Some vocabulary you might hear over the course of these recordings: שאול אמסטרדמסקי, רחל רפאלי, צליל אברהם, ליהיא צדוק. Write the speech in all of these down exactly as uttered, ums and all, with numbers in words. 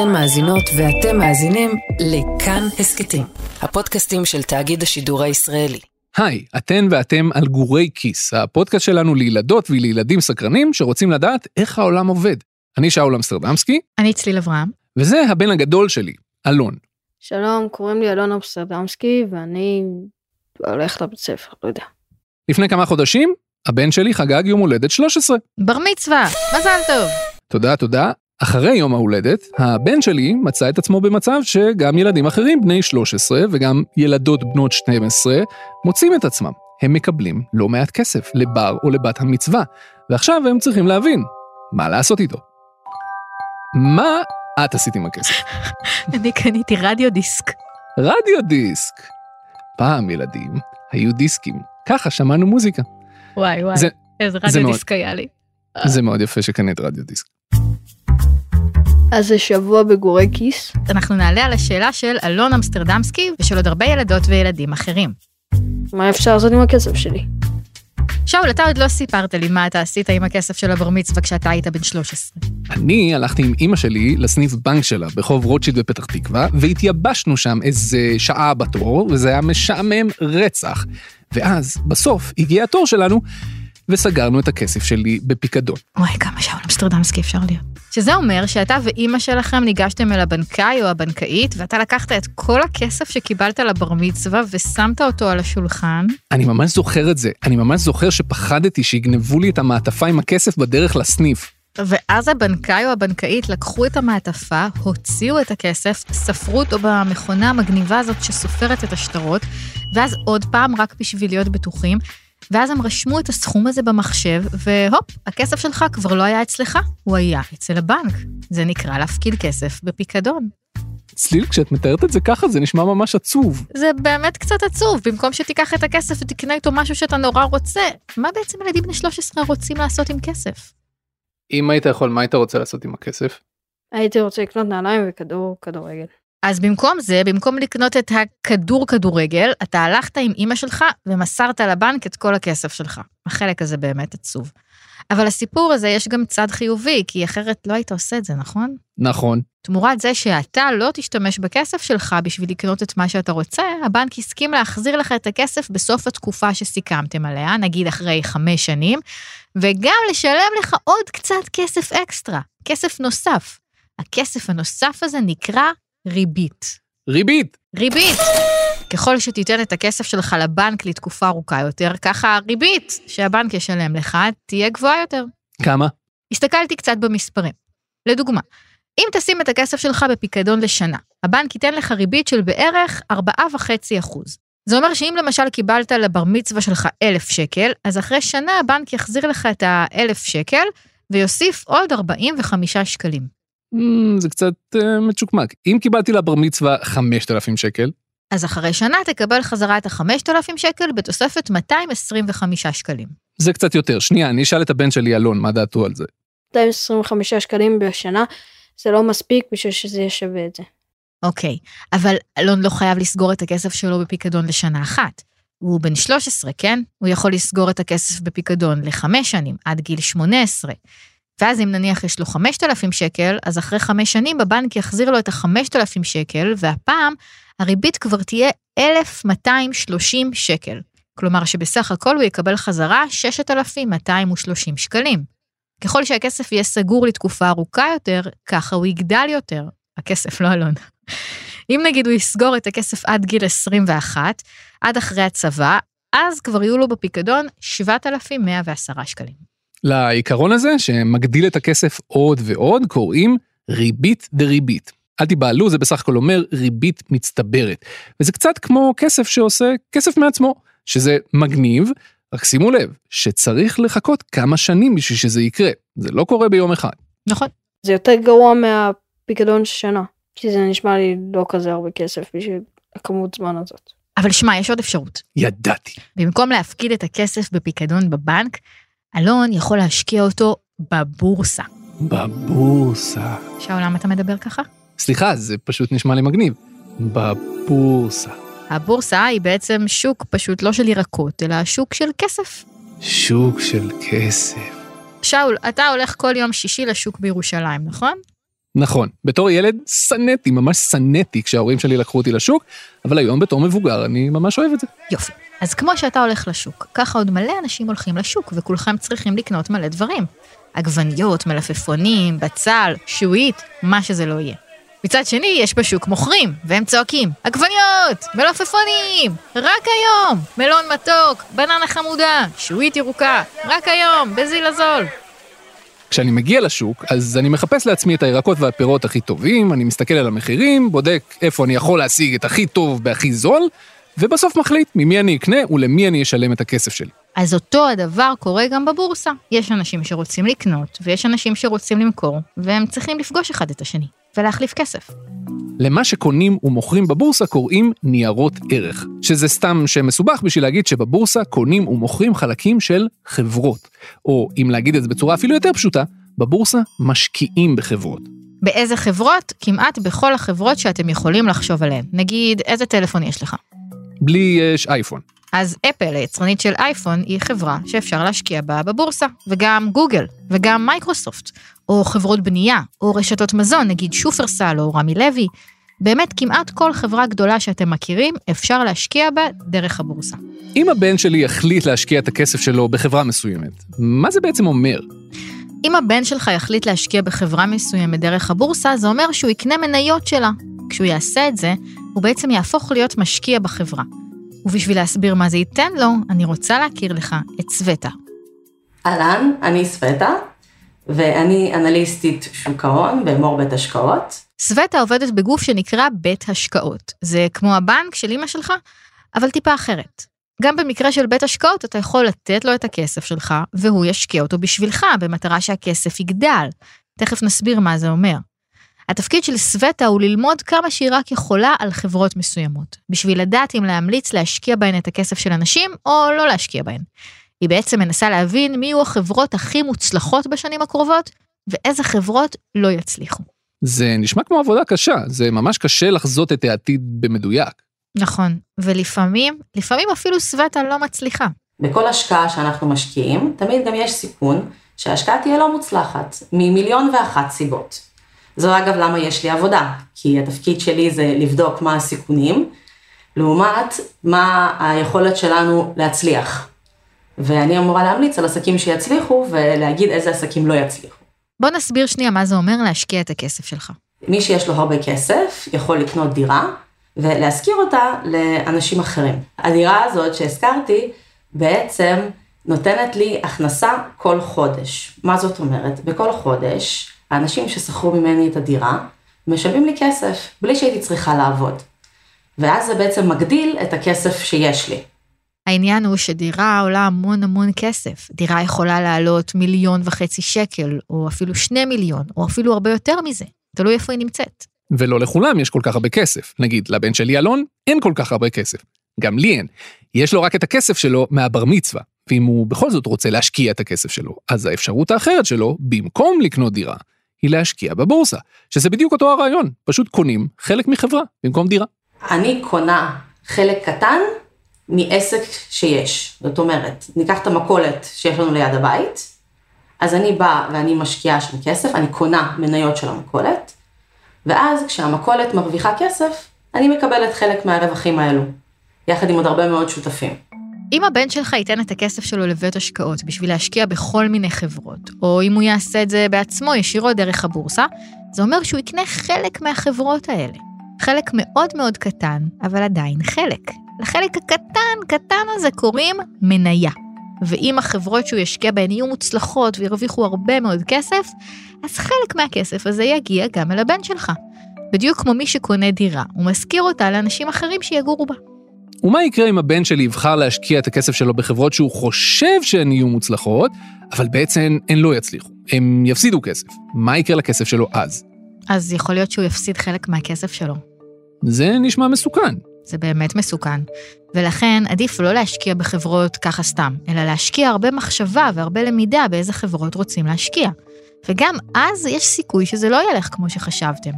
אתן מאזינות ואתם מאזינים לכאן הסקטים, הפודקאסטים של תאגיד השידור הישראלי. היי, אתן ואתם על גורי כיס, הפודקאסט שלנו לילדות ולילדים סקרנים שרוצים לדעת איך העולם עובד. אני שאול אמסטרדמסקי. אני צליל אברהם. וזה הבן הגדול שלי, אלון. שלום, קוראים לי אלון אמסטרדמסקי ואני הולך לבית ספר, לא יודע. לפני כמה חודשים, הבן שלי חגג יום הולדת שלוש עשרה. בר מצווה, מזל טוב. תודה, תודה. אחרי יום ההולדת, הבן שלי מצא את עצמו במצב שגם ילדים אחרים בני שלוש עשרה וגם ילדות בנות שתים עשרה מוצאים את עצמם. הם מקבלים לא מעט כסף לבר או לבת המצווה, ועכשיו הם צריכים להבין מה לעשות איתו. מה את עשית עם הכסף? אני קניתי רדיו דיסק. רדיו דיסק. פעם ילדים היו דיסקים, ככה שמענו מוזיקה. וואי וואי, איזה רדיו דיסק היה לי. זה מאוד יפה שקנית רדיו דיסק. אז זה שבוע בגורי כיס. אנחנו נעלה על השאלה של אלון אמסטרדמסקי ושל עוד הרבה ילדות וילדים אחרים. מה אפשר לעשות עם הכסף שלי? שאול, אתה עוד לא סיפרת לי מה אתה עשית עם הכסף של הבר מצווה כשאתה היית בן שלוש עשרה. אני הלכתי עם אמא שלי לסניף בנק שלה ברחוב רוטשילד בפתח תקווה, והתייבשנו שם איזה שעה בתור, וזה היה משעמם רצח. ואז בסוף הגיע התור שלנו, וסגרנו את הכסף שלי בפיקדון. וואי, כמה שאול אמסטרדמסקי אפשר להיות. שזה אומר שאתה ואימא שלכם ניגשתם אל הבנקאי או הבנקאית, ואתה לקחת את כל הכסף שקיבלת לבר מצווה ושמת אותו על השולחן. אני ממש זוכר את זה. אני ממש זוכר שפחדתי שיגנבו לי את המעטפה עם הכסף בדרך לסניף. ואז הבנקאי או הבנקאית לקחו את המעטפה, הוציאו את הכסף, ספרו אותו במכונה המגניבה הזאת שסופרת את השטרות, ואז עוד פעם רק בשביל להיות בטוחים, ואז הם רשמו את הסכום הזה במחשב, והופ, הכסף שלך כבר לא היה אצלך, הוא היה אצל הבנק. זה נקרא להפקיד כסף בפיקדון. צליל, כשאת מתארת את זה ככה, זה נשמע ממש עצוב. זה באמת קצת עצוב, במקום שתיקח את הכסף ותקנה איתו משהו שאתה נורא רוצה. מה בעצם ילדים בני שלוש עשרה רוצים לעשות עם כסף? אם היית יכול, מה היית רוצה לעשות עם הכסף? הייתי רוצה לקנות נעליים וכדור, כדורגל. אז במקום זה, במקום לקנות את הכדור כדורגל, אתה הלכת עם אמא שלך ומסרת לבנק את כל הכסף שלך. החלק הזה באמת עצוב. אבל הסיפור הזה יש גם צד חיובי, כי אחרת לא היית עושה את זה, נכון? נכון. תמורת זה שאתה לא תשתמש בכסף שלך בשביל לקנות את מה שאתה רוצה, הבנק הסכים להחזיר לך את הכסף בסוף התקופה שסיכמתם עליה, נגיד אחרי חמש שנים, וגם לשלם לך עוד קצת כסף אקסטרה, כסף נוסף. הכסף הנוסף הזה נקרא ריבית. ריבית. ריבית. ככל שתיתן את הכסף שלך לבנק לתקופה ארוכה יותר, ככה הריבית שהבנק ישלם לך תהיה גבוהה יותר. כמה? הסתכלתי קצת במספרים. לדוגמה, אם תשים את הכסף שלך בפיקדון לשנה, הבנק ייתן לך ריבית של בערך ארבע נקודה חמש אחוז. זה אומר שאם למשל קיבלת לבר מצווה שלך אלף שקל, אז אחרי שנה הבנק יחזיר לך את האלף שקל, ויוסיף עוד ארבעים וחמישה שקלים. זה קצת מצ'וקמק. אם קיבלתי לבר מצווה חמשת אלפים שקל, אז אחרי שנה תקבל חזרה את חמשת אלפים שקל בתוספת מאתיים עשרים וחמישה שקלים. זה קצת יותר. שנייה, אני אשאל את הבן שלי אלון, מה דעתו על זה? מאתיים עשרים וחמישה שקלים בשנה, זה לא מספיק בשביל שזה ישווה את זה. אוקיי, אבל אלון לא חייב לסגור את הכסף שלו בפיקדון לשנה אחת. הוא בן שלוש עשרה, כן? הוא יכול לסגור את הכסף בפיקדון לחמש שנים, עד גיל שמונה עשרה. ואז אם נניח יש לו חמשת אלפים שקל, אז אחרי חמש שנים בבנק יחזיר לו את ה-חמשת אלפים שקל, והפעם הריבית כבר תהיה אלף מאתיים שלושים שקל. כלומר שבסך הכל הוא יקבל חזרה שישת אלפים מאתיים ושלושים שקלים. ככל שהכסף יהיה סגור לתקופה ארוכה יותר, ככה הוא יגדל יותר. הכסף לא אלון. אם נגיד הוא יסגור את הכסף עד גיל עשרים ואחת, עד אחרי הצבא, אז כבר יהיו לו בפיקדון שבעת אלפים מאה ועשרה שקלים. לעיקרון הזה, שמגדיל את הכסף עוד ועוד, קוראים ריבית דריבית. אל תיבעלו, זה בסך הכל אומר ריבית מצטברת. וזה קצת כמו כסף שעושה כסף מעצמו, שזה מגניב, רק שימו לב, שצריך לחכות כמה שנים בשביל שזה יקרה. זה לא קורה ביום אחד. נכון. זה יותר גרוע מהפיקדון שנה, כי זה נשמע לי לא כזה הרבה כסף בשביל הכמות זמן הזאת. אבל שמע, יש עוד אפשרות. ידעתי. במקום להפקיד את הכסף בפיקדון בבנק, אלון יכול להשקיע אותו בבורסה. בבורסה. שאול, למה אתה מדבר ככה? סליחה, זה פשוט נשמע לי מגניב. בבורסה. הבורסה היא בעצם שוק פשוט לא של ירקות, אלא שוק של כסף. שוק של כסף. שאול, אתה הולך כל יום שישי לשוק בירושלים, נכון? נכון, בתור ילד סנתי, ממש סנתי, כשההורים שלי לקחו אותי לשוק, אבל היום בתור מבוגר אני ממש אוהב את זה. יופי, אז כמו שאתה הולך לשוק, ככה עוד מלא אנשים הולכים לשוק, וכולכם צריכים לקנות מלא דברים. עגבניות, מלפפונים, בצל, שועית, מה שזה לא יהיה. מצד שני, יש בשוק מוכרים, והם צועקים, עגבניות, מלפפונים, רק היום, מלון מתוק, בננה חמודה, שועית ירוקה, רק היום, בזיל הזול. כשאני מגיע לשוק, אז אני מחפש לעצמי את הירקות והפירות הכי טובים, אני מסתכל על המחירים, בודק איפה אני יכול להשיג את הכי טוב והכי זול, ובסוף מחליט ממי אני אקנה ולמי אני אשלם את הכסף שלי. אז אותו הדבר קורה גם בבורסה. יש אנשים שרוצים לקנות, ויש אנשים שרוצים למכור, והם צריכים לפגוש אחד את השני, ולהחליף כסף. למה שקונים ומוכרים בבורסה קוראים ניירות ערך, שזה סתם שמסובך בשביל להגיד שבבורסה קונים ומוכרים חלקים של חברות, או אם להגיד את זה בצורה אפילו יותר פשוטה, בבורסה משקיעים בחברות. באיזה חברות? כמעט בכל החברות שאתם יכולים לחשוב עליהן. נגיד, איזה טלפון יש לך? בלי יש אייפון. אז אפל, היצרנית של אייפון, היא חברה שאפשר להשקיע בה בבורסה, וגם גוגל, וגם מייקרוסופט, או חברות בנייה, או רשתות מזון, נגיד שופרסל או רמי לוי. באמת כמעט כל חברה גדולה שאתם מכירים, אפשר להשקיע בה דרך הבורסה. אם הבן שלי יחליט להשקיע את הכסף שלו בחברה מסוימת, מה זה בעצם אומר? אם הבן שלך יחליט להשקיע בחברה מסוימת דרך הבורסה, זה אומר שהוא יקנה מניות שלה. כשהוא יעשה את זה, הוא בעצם יהפוך להיות משקיע בחברה. ובשביל להסביר מה זה ייתן לו, אני רוצה להכיר לך את סווטה. אלן, אני סווטה, ואני אנליסטית שוק ההון במור בית השקעות. סווטה עובדת בגוף שנקרא בית השקעות. זה כמו הבנק של אמא שלך, אבל טיפה אחרת. גם במקרה של בית השקעות, אתה יכול לתת לו את הכסף שלך, והוא ישקיע אותו בשבילך, במטרה שהכסף יגדל. תכף נסביר מה זה אומר. התפקיד של סווטה הוא ללמוד כמה שהיא רק יכולה על חברות מסוימות, בשביל לדעת אם להמליץ להשקיע בהן את הכסף של אנשים, או לא להשקיע בהן. היא בעצם מנסה להבין מי יהיו החברות הכי מוצלחות בשנים הקרובות, ואיזה חברות לא יצליחו. זה נשמע כמו עבודה קשה, זה ממש קשה לחזות את העתיד במדויק. נכון, ולפעמים, לפעמים אפילו סווטה לא מצליחה. בכל השקעה שאנחנו משקיעים, תמיד גם יש סיכון שההשקעה תהיה לא מוצלחת, ממיליון ואחת סיבות. זו אגב למה יש לי עבודה, כי התפקיד שלי זה לבדוק מה הסיכונים, לעומת מה היכולת שלנו להצליח. ואני אמורה להמליץ על עסקים שיצליחו, ולהגיד איזה עסקים לא יצליחו. בוא נסביר שנייה מה זה אומר להשקיע את הכסף שלך. מי שיש לו הרבה כסף יכול לקנות דירה, ולהשכיר אותה לאנשים אחרים. הדירה הזאת שהזכרתי, בעצם נותנת לי הכנסה כל חודש. מה זאת אומרת? בכל חודש, האנשים ששכרו ממני את הדירה, משלמים לי כסף, בלי שהייתי צריכה לעבוד. ואז זה בעצם מגדיל את הכסף שיש לי. העניין הוא שדירה עולה המון המון כסף. דירה יכולה לעלות מיליון וחצי שקל, או אפילו שני מיליון, או אפילו הרבה יותר מזה. תלוי איפה היא נמצאת. ולא לכולם יש כל כך הרבה כסף. נגיד, לבן שלי אלון, אין כל כך הרבה כסף. גם לי אין. יש לו רק את הכסף שלו מהבר מצווה. ואם הוא בכל זאת רוצה להשקיע את הכסף שלו, אז האפשרות האחרת שלו, במקום לקנות דירה, היא להשקיע בבורסה, שזה בדיוק אותו הרעיון. פשוט קונים חלק מחברה, במקום דירה. אני קונה חלק קטן מעסק שיש. זאת אומרת, ניקח את המכולת שיש לנו ליד הבית, אז אני באה ואני משקיעה שם כסף, אני קונה מניות של המכולת, ואז כשהמכולת מרוויחה כסף, אני מקבלת חלק מהרווחים האלו, יחד עם עוד הרבה מאוד שותפים. אם הבן שלך ייתן את הכסף שלו לבית השקעות בשביל להשקיע בכל מיני חברות, או אם הוא יעשה את זה בעצמו ישירות דרך הבורסה, זה אומר שהוא יקנה חלק מהחברות האלה. חלק מאוד מאוד קטן, אבל עדיין חלק. לחלק הקטן, קטן הזה קוראים מניה. ואם החברות שהוא ישקיע בהן יהיו מוצלחות וירוויחו הרבה מאוד כסף, אז חלק מהכסף הזה יגיע גם אל הבן שלך. בדיוק כמו מי שקונה דירה, הוא מזכיר אותה לאנשים אחרים שיגורו בה. ומה יקרה אם הבן שלי יבחר להשקיע את הכסף שלו בחברות שהוא חושב שהן יהיו מוצלחות, אבל בעצם הן לא יצליחו, הם יפסידו כסף. מה יקרה לכסף שלו אז? אז יכול להיות שהוא יפסיד חלק מהכסף שלו. זה נשמע מסוכן. זה באמת מסוכן, ולכן עדיף לא להשקיע בחברות ככה סתם, אלא להשקיע הרבה מחשבה והרבה למידה באיזה חברות רוצים להשקיע. וגם אז יש סיכוי שזה לא ילך כמו שחשבתם.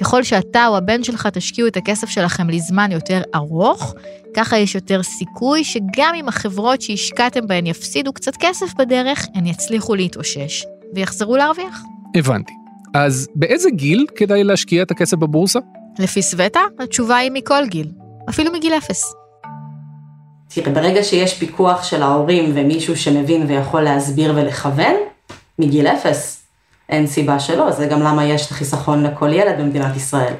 ככל שאתה או הבן שלך תשקיעו את הכסף שלכם לזמן יותר ארוך, ככה יש יותר סיכוי שגם אם החברות שהשקעתם בהן יפסידו קצת כסף בדרך, הן יצליחו להתאושש ויחזרו להרוויח. הבנתי. אז באיזה גיל כדאי להשקיע את הכסף בבורסה? לפי סווטה, התשובה היא מכל גיל, אפילו מגיל אפס. תראה, ברגע שיש פיקוח של ההורים ומישהו שמבין ויכול להסביר ולכוון, מגיל אפס. אין סיבה שלא, זה גם למה יש חיסכון לכל ילד במדינת ישראל.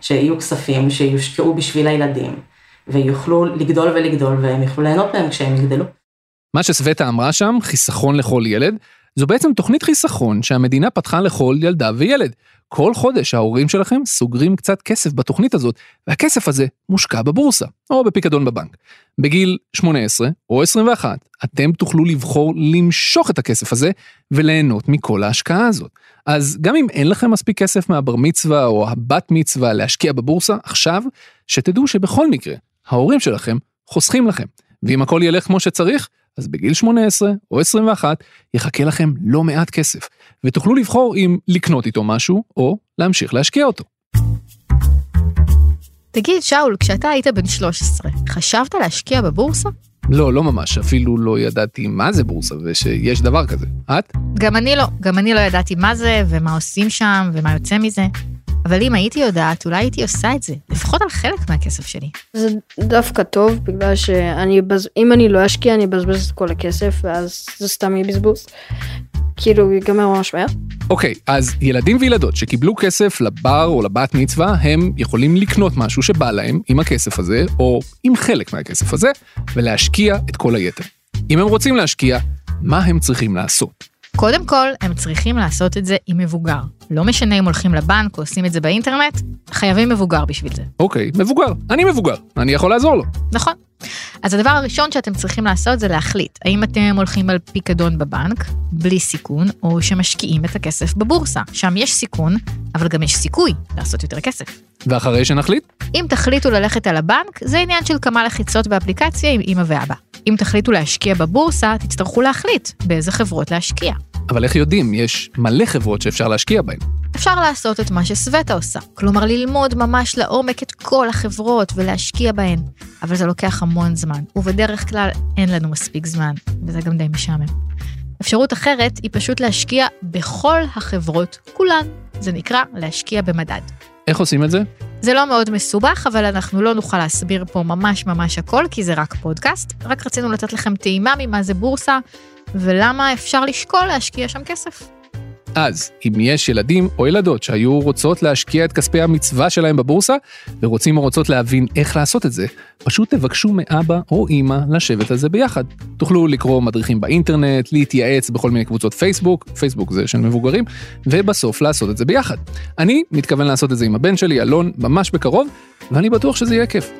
שיהיו כספים שיושקעו בשביל הילדים, ויוכלו לגדול ולגדול, והם יוכלו ליהנות מהם כשהם יגדלו. מה שסווטה אמרה שם, חיסכון לכל ילד, זו בעצם תוכנית חיסכון שהמדינה פתחה לכל ילדה וילד. כל חודש ההורים שלכם סוגרים קצת כסף בתוכנית הזאת, והכסף הזה מושקע בבורסה, או בפיקדון בבנק. בגיל שמונה עשרה או עשרים ואחת, אתם תוכלו לבחור למשוך את הכסף הזה, וליהנות מכל ההשקעה הזאת. אז גם אם אין לכם מספיק כסף מהבר מצווה או הבת מצווה להשקיע בבורסה, עכשיו שתדעו שבכל מקרה, ההורים שלכם חוסכים לכם. ואם הכל ילך כמו שצריך, אז בגיל שמונה עשרה או עשרים ואחת יחכה לכם לא מעט כסף, ותוכלו לבחור אם לקנות איתו משהו או להמשיך להשקיע אותו. תגיד, שאול, כשאתה היית בן שלוש עשרה, חשבת להשקיע בבורסה? לא, לא ממש, אפילו לא ידעתי מה זה בורסה ושיש דבר כזה. את? גם אני לא, גם אני לא ידעתי מה זה ומה עושים שם ומה יוצא מזה. אבל אם הייתי יודעת, אולי הייתי עושה את זה, לפחות על חלק מהכסף שלי. זה דווקא טוב, בגלל שאם אני לא אשקיע, אני אבזבז את כל הכסף, ואז זה סתם יהיה בזבוז. כאילו, ייגמר ממש מהר. אוקיי, אז ילדים וילדות שקיבלו כסף לבר או לבת מצווה, הם יכולים לקנות משהו שבא להם עם הכסף הזה, או עם חלק מהכסף הזה, ולהשקיע את כל היתר. אם הם רוצים להשקיע, מה הם צריכים לעשות? קודם כל, הם צריכים לעשות את זה עם מבוגר. לא משנה אם הולכים לבנק או עושים את זה באינטרנט, חייבים מבוגר בשביל זה. אוקיי, מבוגר. אני מבוגר. אני יכול לעזור לו. נכון. אז הדבר הראשון שאתם צריכים לעשות זה להחליט, האם אתם הולכים על פיקדון בבנק, בלי סיכון, או שמשקיעים את הכסף בבורסה. שם יש סיכון, אבל גם יש סיכוי לעשות יותר כסף. ואחרי שנחליט? אם תחליטו ללכת על הבנק, זה עניין של כמה לחיצות באפליקציה עם אמא ואבא. אם תחליטו להשקיע בבורסה, תצטרכו להחליט באיזה חברות להשקיע. אבל איך יודעים? יש מלא חברות שאפשר להשקיע בהן. אפשר לעשות את מה שסווטה עושה, כלומר ללמוד ממש לעומק את כל החברות ולהשקיע בהן, אבל זה לוקח המון זמן, ובדרך כלל אין לנו מספיק זמן, וזה גם די משעמם. אפשרות אחרת היא פשוט להשקיע בכל החברות כולן, זה נקרא להשקיע במדד. איך עושים את זה? זה לא מאוד מסובך, אבל אנחנו לא נוכל להסביר פה ממש ממש הכל, כי זה רק פודקאסט, רק רצינו לתת לכם טעימה ממה זה בורסה, ולמה אפשר לשקול להשקיע שם כסף. אז, אם יש ילדים או ילדות שהיו רוצות להשקיע את כספי המצווה שלהם בבורסה, ורוצים או רוצות להבין איך לעשות את זה, פשוט תבקשו מאבא או אמא לשבת על זה ביחד. תוכלו לקרוא מדריכים באינטרנט, להתייעץ בכל מיני קבוצות פייסבוק, פייסבוק זה של מבוגרים, ובסוף לעשות את זה ביחד. אני מתכוון לעשות את זה עם הבן שלי, אלון, ממש בקרוב, ואני בטוח שזה יהיה כיף.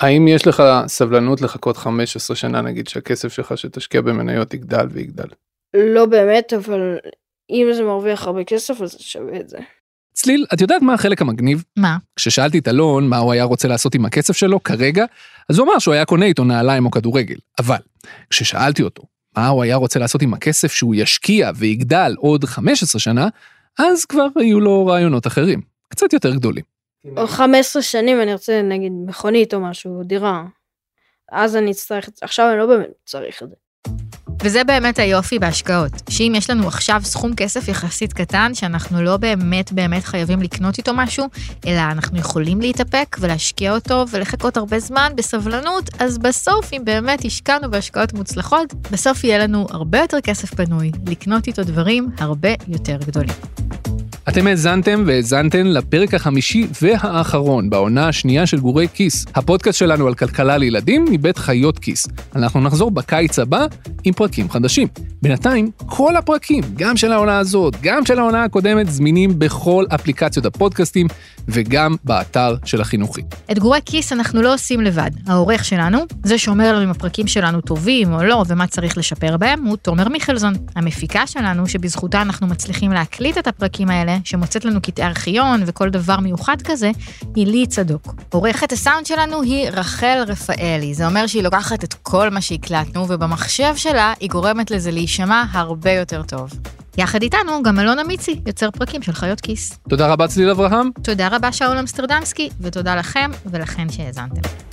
האם יש לך סבלנות לחכות חמש עשרה שנה, נגיד, שהכסף שלך שתשקיע במניות יגדל ויגדל? לא באמת, אבל אם זה מרוויח הרבה כסף, אז שווה את זה. צליל, את יודעת מה החלק המגניב? מה? כששאלתי את אלון מה הוא היה רוצה לעשות עם הכסף שלו כרגע, אז הוא אמר שהוא היה קונה איתו נעליים או כדורגל. אבל כששאלתי אותו מה הוא היה רוצה לעשות עם הכסף שהוא ישקיע ויגדל עוד חמש עשרה שנה, אז כבר היו לו רעיונות אחרים, קצת יותר גדולים. או חמש עשרה שנים אני רוצה, נגיד, מכונית או משהו, דירה. אז אני אצטרך, עכשיו אני לא באמת צריך את זה. וזה באמת היופי בהשקעות, שאם יש לנו עכשיו סכום כסף יחסית קטן, שאנחנו לא באמת באמת חייבים לקנות איתו משהו, אלא אנחנו יכולים להתאפק ולהשקיע אותו ולחכות הרבה זמן בסבלנות, אז בסוף, אם באמת השקענו בהשקעות מוצלחות, בסוף יהיה לנו הרבה יותר כסף פנוי, לקנות איתו דברים הרבה יותר גדולים. אתם האזנתם והאזנתן לפרק החמישי והאחרון בעונה השנייה של גורי כיס, הפודקאסט שלנו על כלכלה לילדים מבית חיות כיס. אנחנו נחזור בקיץ הבא עם פרקים חדשים. בינתיים, כל הפרקים, גם של העונה הזאת, גם של העונה הקודמת, זמינים בכל אפליקציות הפודקאסטים וגם באתר של החינוכי. את גורי כיס אנחנו לא עושים לבד. העורך שלנו, זה שאומר לנו אם הפרקים שלנו טובים או לא ומה צריך לשפר בהם, הוא תומר מיכלזון, המפיקה שלנו שבזכותה אנחנו מצליחים להקליט את הפרקים האלה. שמוצאת לנו קטעי ארכיון וכל דבר מיוחד כזה, היא ליהיא צדוק. עורכת הסאונד שלנו היא רחל רפאלי. זה אומר שהיא לוקחת את כל מה שהקלטנו, ובמחשב שלה היא גורמת לזה להישמע הרבה יותר טוב. יחד איתנו גם אלון אמיצי, יוצר פרקים של חיות כיס. תודה רבה צליל אברהם. תודה רבה שאול אמסטרדמסקי, ותודה לכם ולכן שהאזנתם.